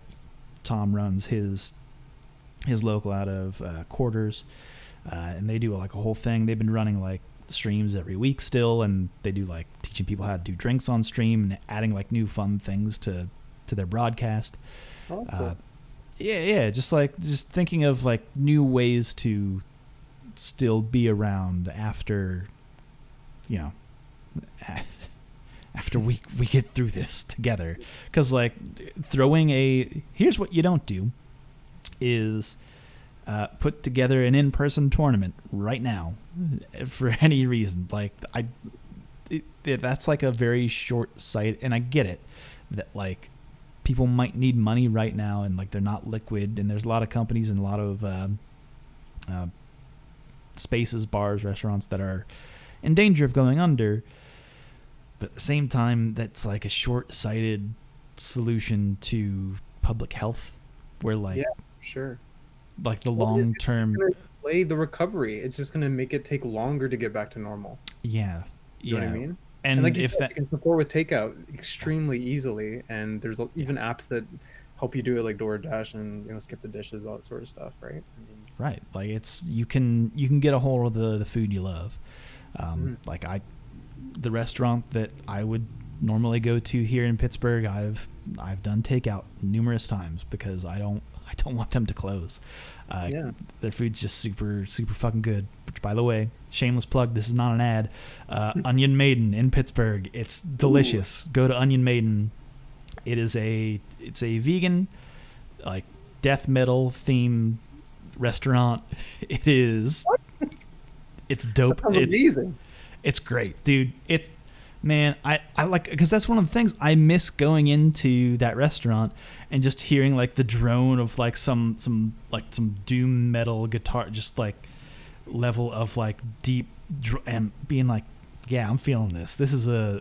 Tom runs his local out of Quarters, and they do like a whole thing. They've been running like streams every week still, and they do like teaching people how to do drinks on stream and adding like new fun things to their broadcast. Oh, cool. Yeah, just thinking of like new ways to still be around after, you know, after we get through this together. Because like here's what you don't do is put together an in-person tournament right now for any reason. Like that's like a very short sight, and I get it that like people might need money right now, and like they're not liquid, and there's a lot of companies and a lot of spaces, bars, restaurants that are in danger of going under. But at the same time, that's like a short-sighted solution to public health, where like, yeah, sure, like the long term delay the recovery. It's just going to make it take longer to get back to normal. Yeah, you know what I mean? And like you if said, you can support with takeout extremely easily, and there's even apps that help you do it, like DoorDash and, you know, skip the dishes, all that sort of stuff, right? I mean, right, like it's you can get a hold of the food you love. Like the restaurant that I would normally go to here in Pittsburgh, I've done takeout numerous times because I don't want them to close. Yeah. Their food's just super, super fucking good. Which, by the way, shameless plug, this is not an ad. Onion Maiden in Pittsburgh. It's delicious. Ooh. Go to Onion Maiden. It's a vegan, like, death metal theme restaurant. It is. What? It's dope. That sounds amazing. It's great, dude. It's, man, I like, because that's one of the things I miss going into that restaurant and just hearing like the drone of like some doom metal guitar, just like level of like deep and being like, yeah, I'm feeling this. This is a,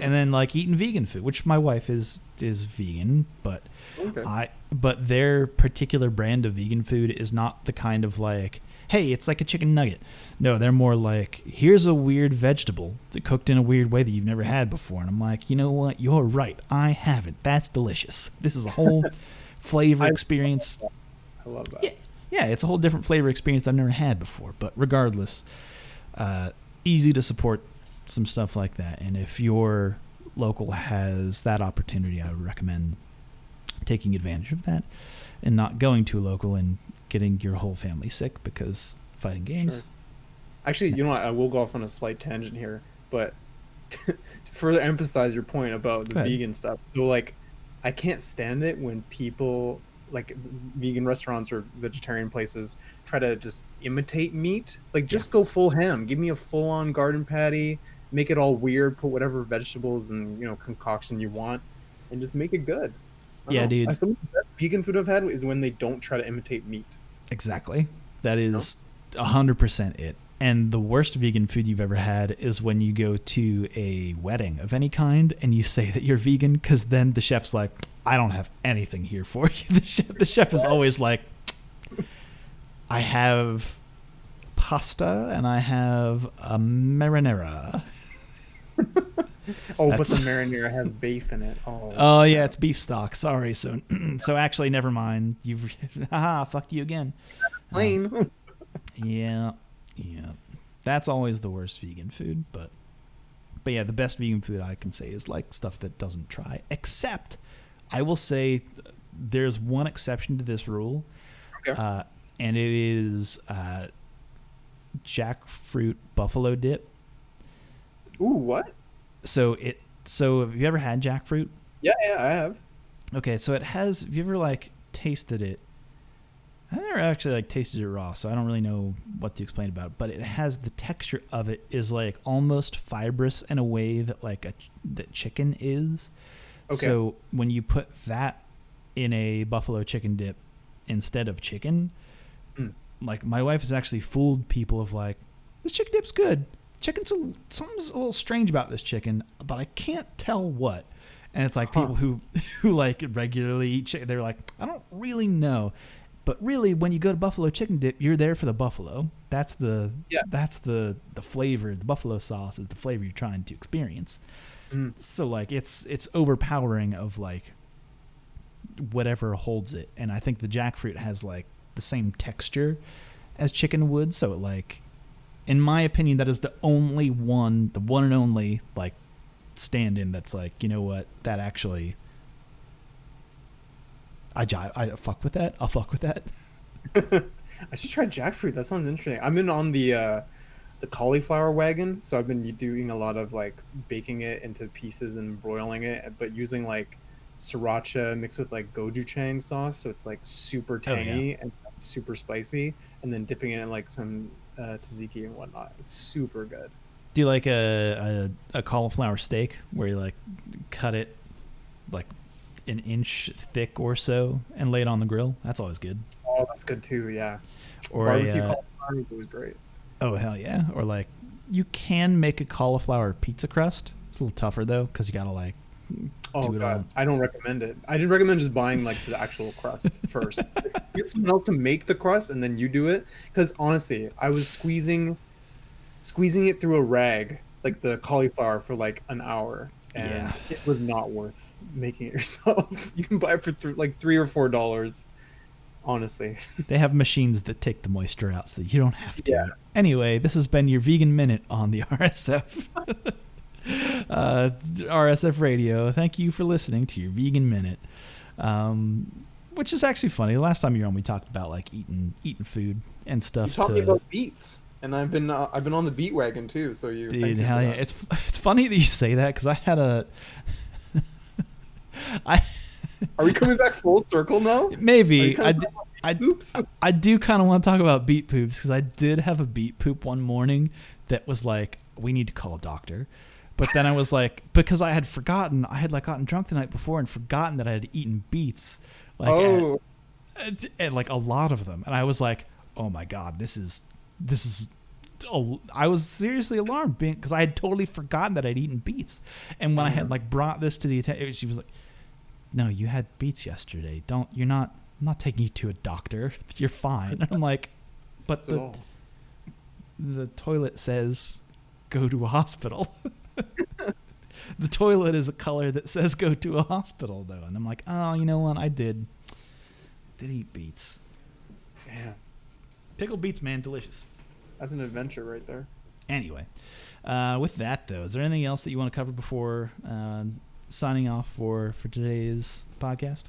and then like eating vegan food, which my wife is vegan, but okay. But their particular brand of vegan food is not the kind of like, hey, it's like a chicken nugget. No, they're more like, here's a weird vegetable that cooked in a weird way that you've never had before. And I'm like, you know what? You're right. I haven't. That's delicious. This is a whole flavor experience. I love that. Yeah, it's a whole different flavor experience that I've never had before. But regardless, easy to support some stuff like that. And if your local has that opportunity, I would recommend taking advantage of that and not going to a local and getting your whole family sick because fighting games. Sure. Actually, you know what? I will go off on a slight tangent here, but to further emphasize your point about the vegan stuff. So, like, I can't stand it when people, like, vegan restaurants or vegetarian places try to just imitate meat. Like, just go full ham. Give me a full-on garden patty. Make it all weird. Put whatever vegetables and, you know, concoction you want, and just make it good. Yeah, dude. I think the best vegan food I've had is when they don't try to imitate meat. Exactly. That is 100% it. And the worst vegan food you've ever had is when you go to a wedding of any kind and you say that you're vegan, because then the chef's like, I don't have anything here for you. The chef is always like, I have pasta and I have a marinara. Oh, but the marinara has beef in it. Oh, yeah, it's beef stock. Sorry. So actually, never mind. You've fucked you again. Plain. Yeah. That's always the worst vegan food, but yeah, the best vegan food I can say is like stuff that doesn't try. Except, I will say, there's one exception to this rule, and it is jackfruit buffalo dip. Ooh, what? So have you ever had jackfruit? Yeah, I have. Okay, so it has. Have you ever like tasted it? I never actually like tasted it raw, so I don't really know what to explain about it. But it has the texture of it is like almost fibrous in a way that like that chicken is. Okay. So when you put that in a buffalo chicken dip instead of chicken, like my wife has actually fooled people of like, this chicken dip's good. Something's a little strange about this chicken, but I can't tell what. And it's like people who like regularly eat chicken, they're like, I don't really know. But really, when you go to buffalo chicken dip, you're there for the buffalo. That's the that's the flavor. The buffalo sauce is the flavor you're trying to experience. So like it's overpowering of like whatever holds it. And I think the jackfruit has like the same texture as chicken would, so it like, in my opinion, that is the only one, the one and only, like, stand-in that's like, you know what, that actually, I fuck with that. I'll fuck with that. I should try jackfruit. That sounds interesting. I'm in on the cauliflower wagon, so I've been doing a lot of, like, baking it into pieces and broiling it, but using, like, sriracha mixed with, like, gochujang sauce, so it's, like, super tangy and super spicy, and then dipping it in, like, some tzatziki and whatnot. It's super good. Do you like a cauliflower steak where you like cut it like an inch thick or so and lay it on the grill? That's always good. Oh, that's good too. Yeah. Or barbecue cauliflower is always great. Oh, hell yeah. Or like you can make a cauliflower pizza crust. It's a little tougher though, because you gotta like do it all. I don't recommend it. I did recommend just buying like the actual crust first. Get someone else to make the crust and then you do it. Because honestly, I was squeezing it through a rag, like the cauliflower, for like an hour, and it was not worth making it yourself. You can buy it for like $3 or $4. Honestly, they have machines that take the moisture out so that you don't have to. Yeah. Anyway, this has been your vegan minute on the RSF. RSF Radio, thank you for listening to your Vegan Minute. Which is actually funny. The last time you were on, we talked about like eating food and stuff. You talked about beets, and I've been on the beet wagon too. So you, dude, hell yeah! It's funny that you say that because I had a. Are we coming back full circle now? Maybe I do kind of want to talk about beet poops because I did have a beet poop one morning that was like, we need to call a doctor. But then I was like, because I had gotten drunk the night before and forgotten that I had eaten beets. And like a lot of them. And I was like, oh my God, this is. I was seriously alarmed because I had totally forgotten that I'd eaten beets. And when I had like brought this to the attention, she was like, no, you had beets yesterday. I'm not taking you to a doctor. You're fine. And I'm like, but the toilet says go to a hospital. The toilet is a color that says go to a hospital, though. And I'm like, oh, you know what? I did eat beets. Yeah. Pickled beets, man. Delicious. That's an adventure right there. Anyway, with that, though, is there anything else that you want to cover before signing off for today's podcast?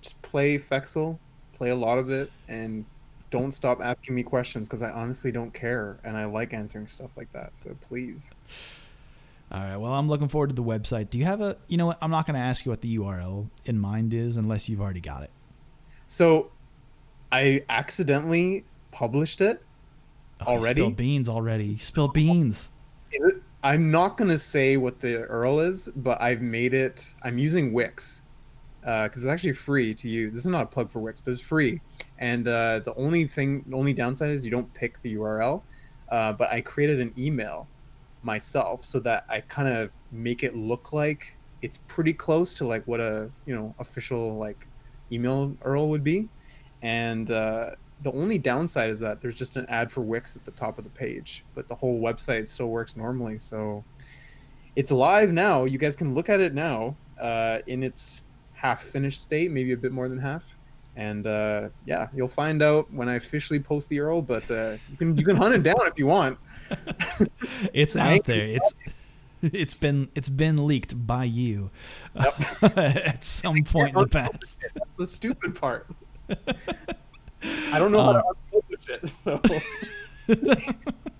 Just play Fexel. Play a lot of it. And don't stop asking me questions because I honestly don't care. And I like answering stuff like that. So please. All right. Well, I'm looking forward to the website. Do you have a, you know what? I'm not going to ask you what the URL in mind is unless you've already got it. So I accidentally published it already. You spilled beans already. You spilled beans. I'm not going to say what the URL is, but I've made it. I'm using Wix because it's actually free to use. This is not a plug for Wix, but it's free. And the only downside is you don't pick the URL, but I created an email myself so that I kind of make it look like it's pretty close to like what a, you know, official like email URL would be. And the only downside is that there's just an ad for Wix at the top of the page, but the whole website still works normally. So it's live now. You guys can look at it now in its half finished state, maybe a bit more than half. And yeah, you'll find out when I officially post the URL, but you can hunt it down if you want. It's out there. It's been leaked by you at some point in the past. That's the stupid part. I don't know how to publish it, so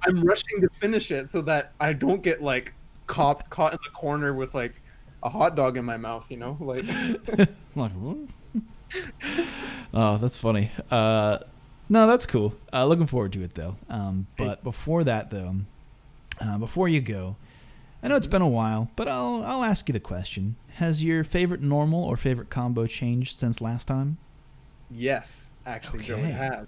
I'm rushing to finish it so that I don't get like caught in the corner with like a hot dog in my mouth, you know, like. Like what? Oh, that's funny. No, that's cool. Looking forward to it, though. But before that, though, before you go, I know it's been a while, but I'll ask you the question. Has your favorite normal or favorite combo changed since last time? Yes, actually, okay. Joe, it has.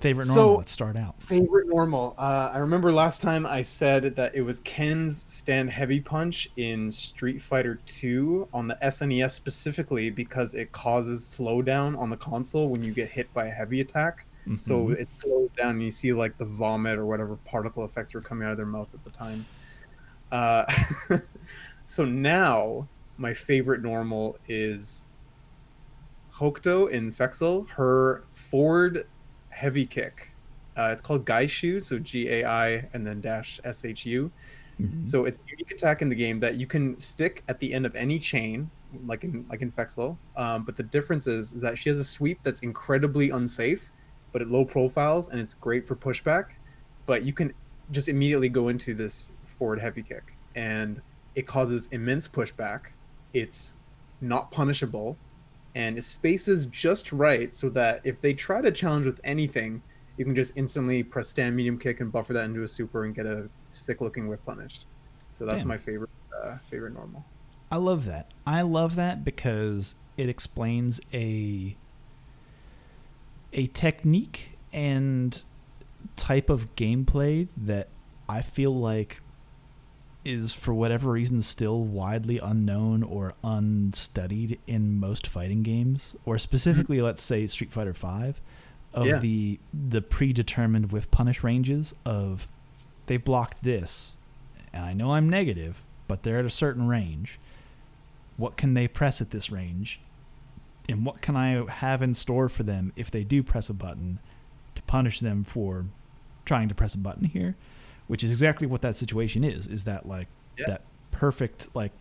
Favorite normal, let's start out. Favorite normal. I remember last time I said that it was Ken's stand heavy punch in Street Fighter II on the SNES specifically because it causes slowdown on the console when you get hit by a heavy attack. Mm-hmm. So it slows down and you see like the vomit or whatever particle effects were coming out of their mouth at the time. So now my favorite normal is Hokuto in Fexel, her forward heavy kick. It's called Gaishu, so G-A-I and then dash S-H-U. Mm-hmm. So it's a unique attack in the game that you can stick at the end of any chain, like in Fexel. But the difference is that she has a sweep that's incredibly unsafe, but it low profiles and it's great for pushback. But you can just immediately go into this forward heavy kick and it causes immense pushback. It's not punishable. And it spaces just right so that if they try to challenge with anything, you can just instantly press stand medium kick and buffer that into a super and get a sick looking whip punished. So that's my favorite normal. I love that. Because it explains a technique and type of gameplay that I feel like is for whatever reason still widely unknown or unstudied in most fighting games, or specifically, let's say Street Fighter V, the predetermined with punish ranges of they've blocked this, and I know I'm negative, but they're at a certain range. What can they press at this range? And what can I have in store for them if they do press a button to punish them for trying to press a button here? which is exactly what that situation is that like that perfect like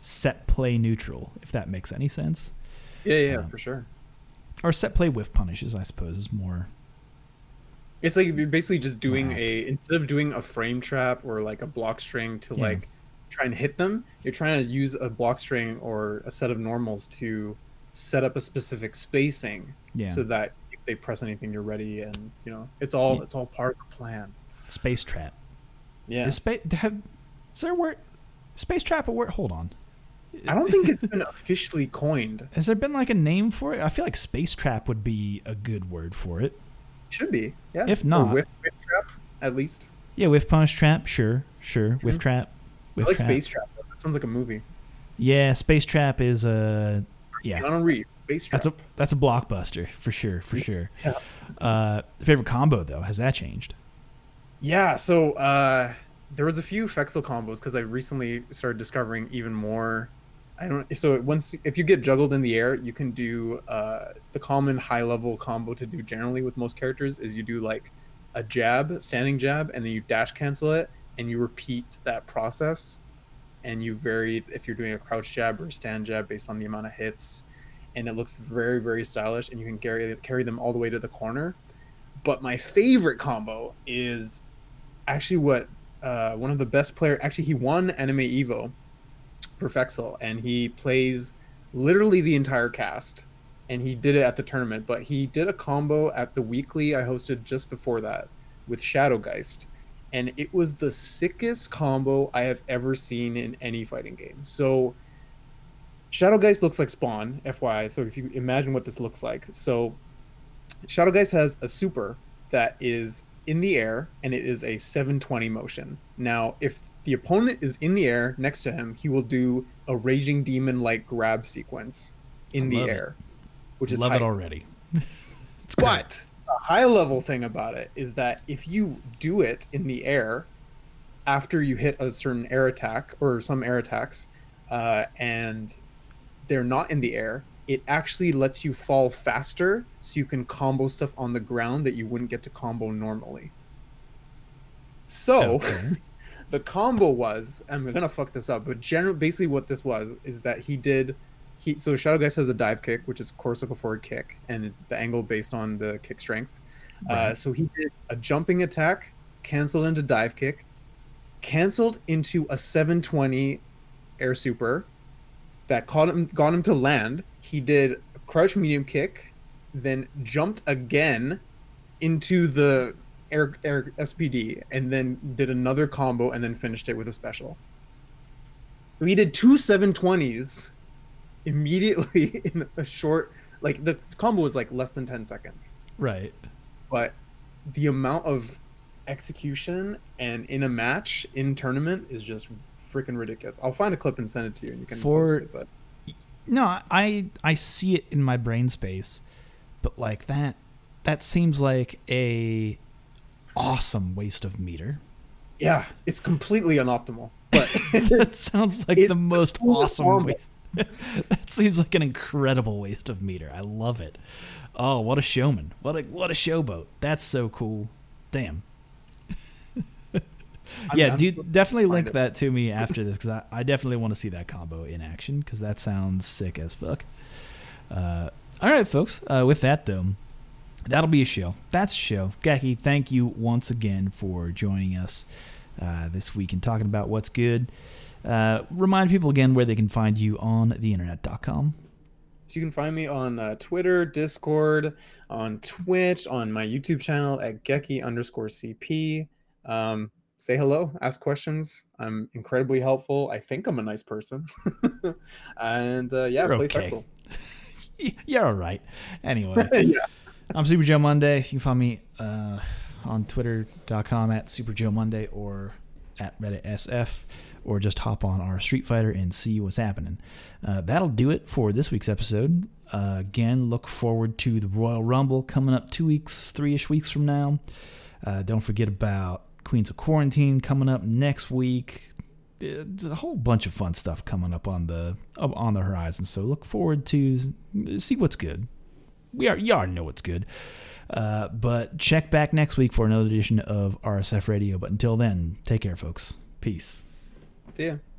set play neutral, if that makes any sense. For sure. Or set play with punishes, I suppose, is more. It's like you're basically just doing instead of doing a frame trap or like a block string to like try and hit them, you're trying to use a block string or a set of normals to set up a specific spacing so that if they press anything, you're ready. And you know, it's all part of the plan. Space trap. Yeah. Is there a word? Space trap or word? Hold on. I don't think it's been officially coined. Has there been like a name for it? I feel like space trap would be a good word for it. Should be. Yeah. If not. Or whiff trap, at least. Yeah, whiff punish trap. Sure. Mm-hmm. Whiff trap. Whiff I like trap. Space trap. Though. That sounds like a movie. Yeah, space trap is a... Yeah. Keanu Reeves, space trap. That's a blockbuster, for sure. Yeah. Favorite combo, though. Has that changed? Yeah, so there was a few Fexel combos because I recently started discovering even more... if you get juggled in the air, you can do the common high level combo to do generally with most characters is you do like a jab, standing jab, and then you dash cancel it and you repeat that process, and you vary if you're doing a crouch jab or a stand jab based on the amount of hits, and it looks very, very stylish, and you can carry them all the way to the corner. But my favorite combo is actually what one of the best player, actually he won Anime Evo for Fexel, and he plays literally the entire cast, and he did it at the tournament, but he did a combo at the weekly I hosted just before that with Shadowgeist, and it was the sickest combo I have ever seen in any fighting game. So Shadowgeist looks like Spawn, FYI, so if you imagine what this looks like. So Shadowgeist has a super that is in the air, and it is a 720 motion. Now if the opponent is in the air next to him, he will do a Raging Demon-like grab sequence in the air. Which is love it already. But the high-level thing about it is that if you do it in the air after you hit a certain air attack or some air attacks, and they're not in the air, it actually lets you fall faster so you can combo stuff on the ground that you wouldn't get to combo normally. So... Okay. The combo was, I'm gonna fuck this up, but basically what this was is that so Shadowgeist has a dive kick, which is of course like a forward kick, and the angle based on the kick strength. Right. So he did a jumping attack, canceled into dive kick, canceled into a 720 air super that got him to land. He did a crouch medium kick, then jumped again into the Air SPD, and then did another combo, and then finished it with a special. So he did two 720s immediately in a short, like the combo was like less than 10 seconds. Right. But the amount of execution and in a match in tournament is just freaking ridiculous. I'll find a clip and send it to you, and you can post it. But no, I see it in my brain space, but like that seems like a awesome waste of meter. Yeah, it's completely unoptimal, but that sounds like the most awesome waste. That seems like an incredible waste of meter. I love it. Oh, what a showman. What a showboat. That's so cool. Damn. Yeah, dude, definitely link that to me after this, because I definitely want to see that combo in action, because that sounds sick as fuck. All right, folks, with that though, that'll be a show. That's a show. Geki, thank you once again for joining us this week and talking about what's good. Remind people again where they can find you on theinternet.com. So you can find me on Twitter, Discord, on Twitch, on my YouTube channel at Geki_CP. Say hello, ask questions. I'm incredibly helpful. I think I'm a nice person. And you're play Fexel. You're all right. Anyway. Yeah. I'm Super Joe Monday. You can find me on Twitter.com at Super Joe Monday, or at Reddit SF, or just hop on our Street Fighter and see what's happening. That'll do it for this week's episode. Again, look forward to the Royal Rumble coming up 3-ish weeks from now. Don't forget about Queens of Quarantine coming up next week. There's a whole bunch of fun stuff coming up on the horizon. So look forward to see what's good. You already know what's good. But check back next week for another edition of RSF Radio. But until then, take care, folks. Peace. See ya.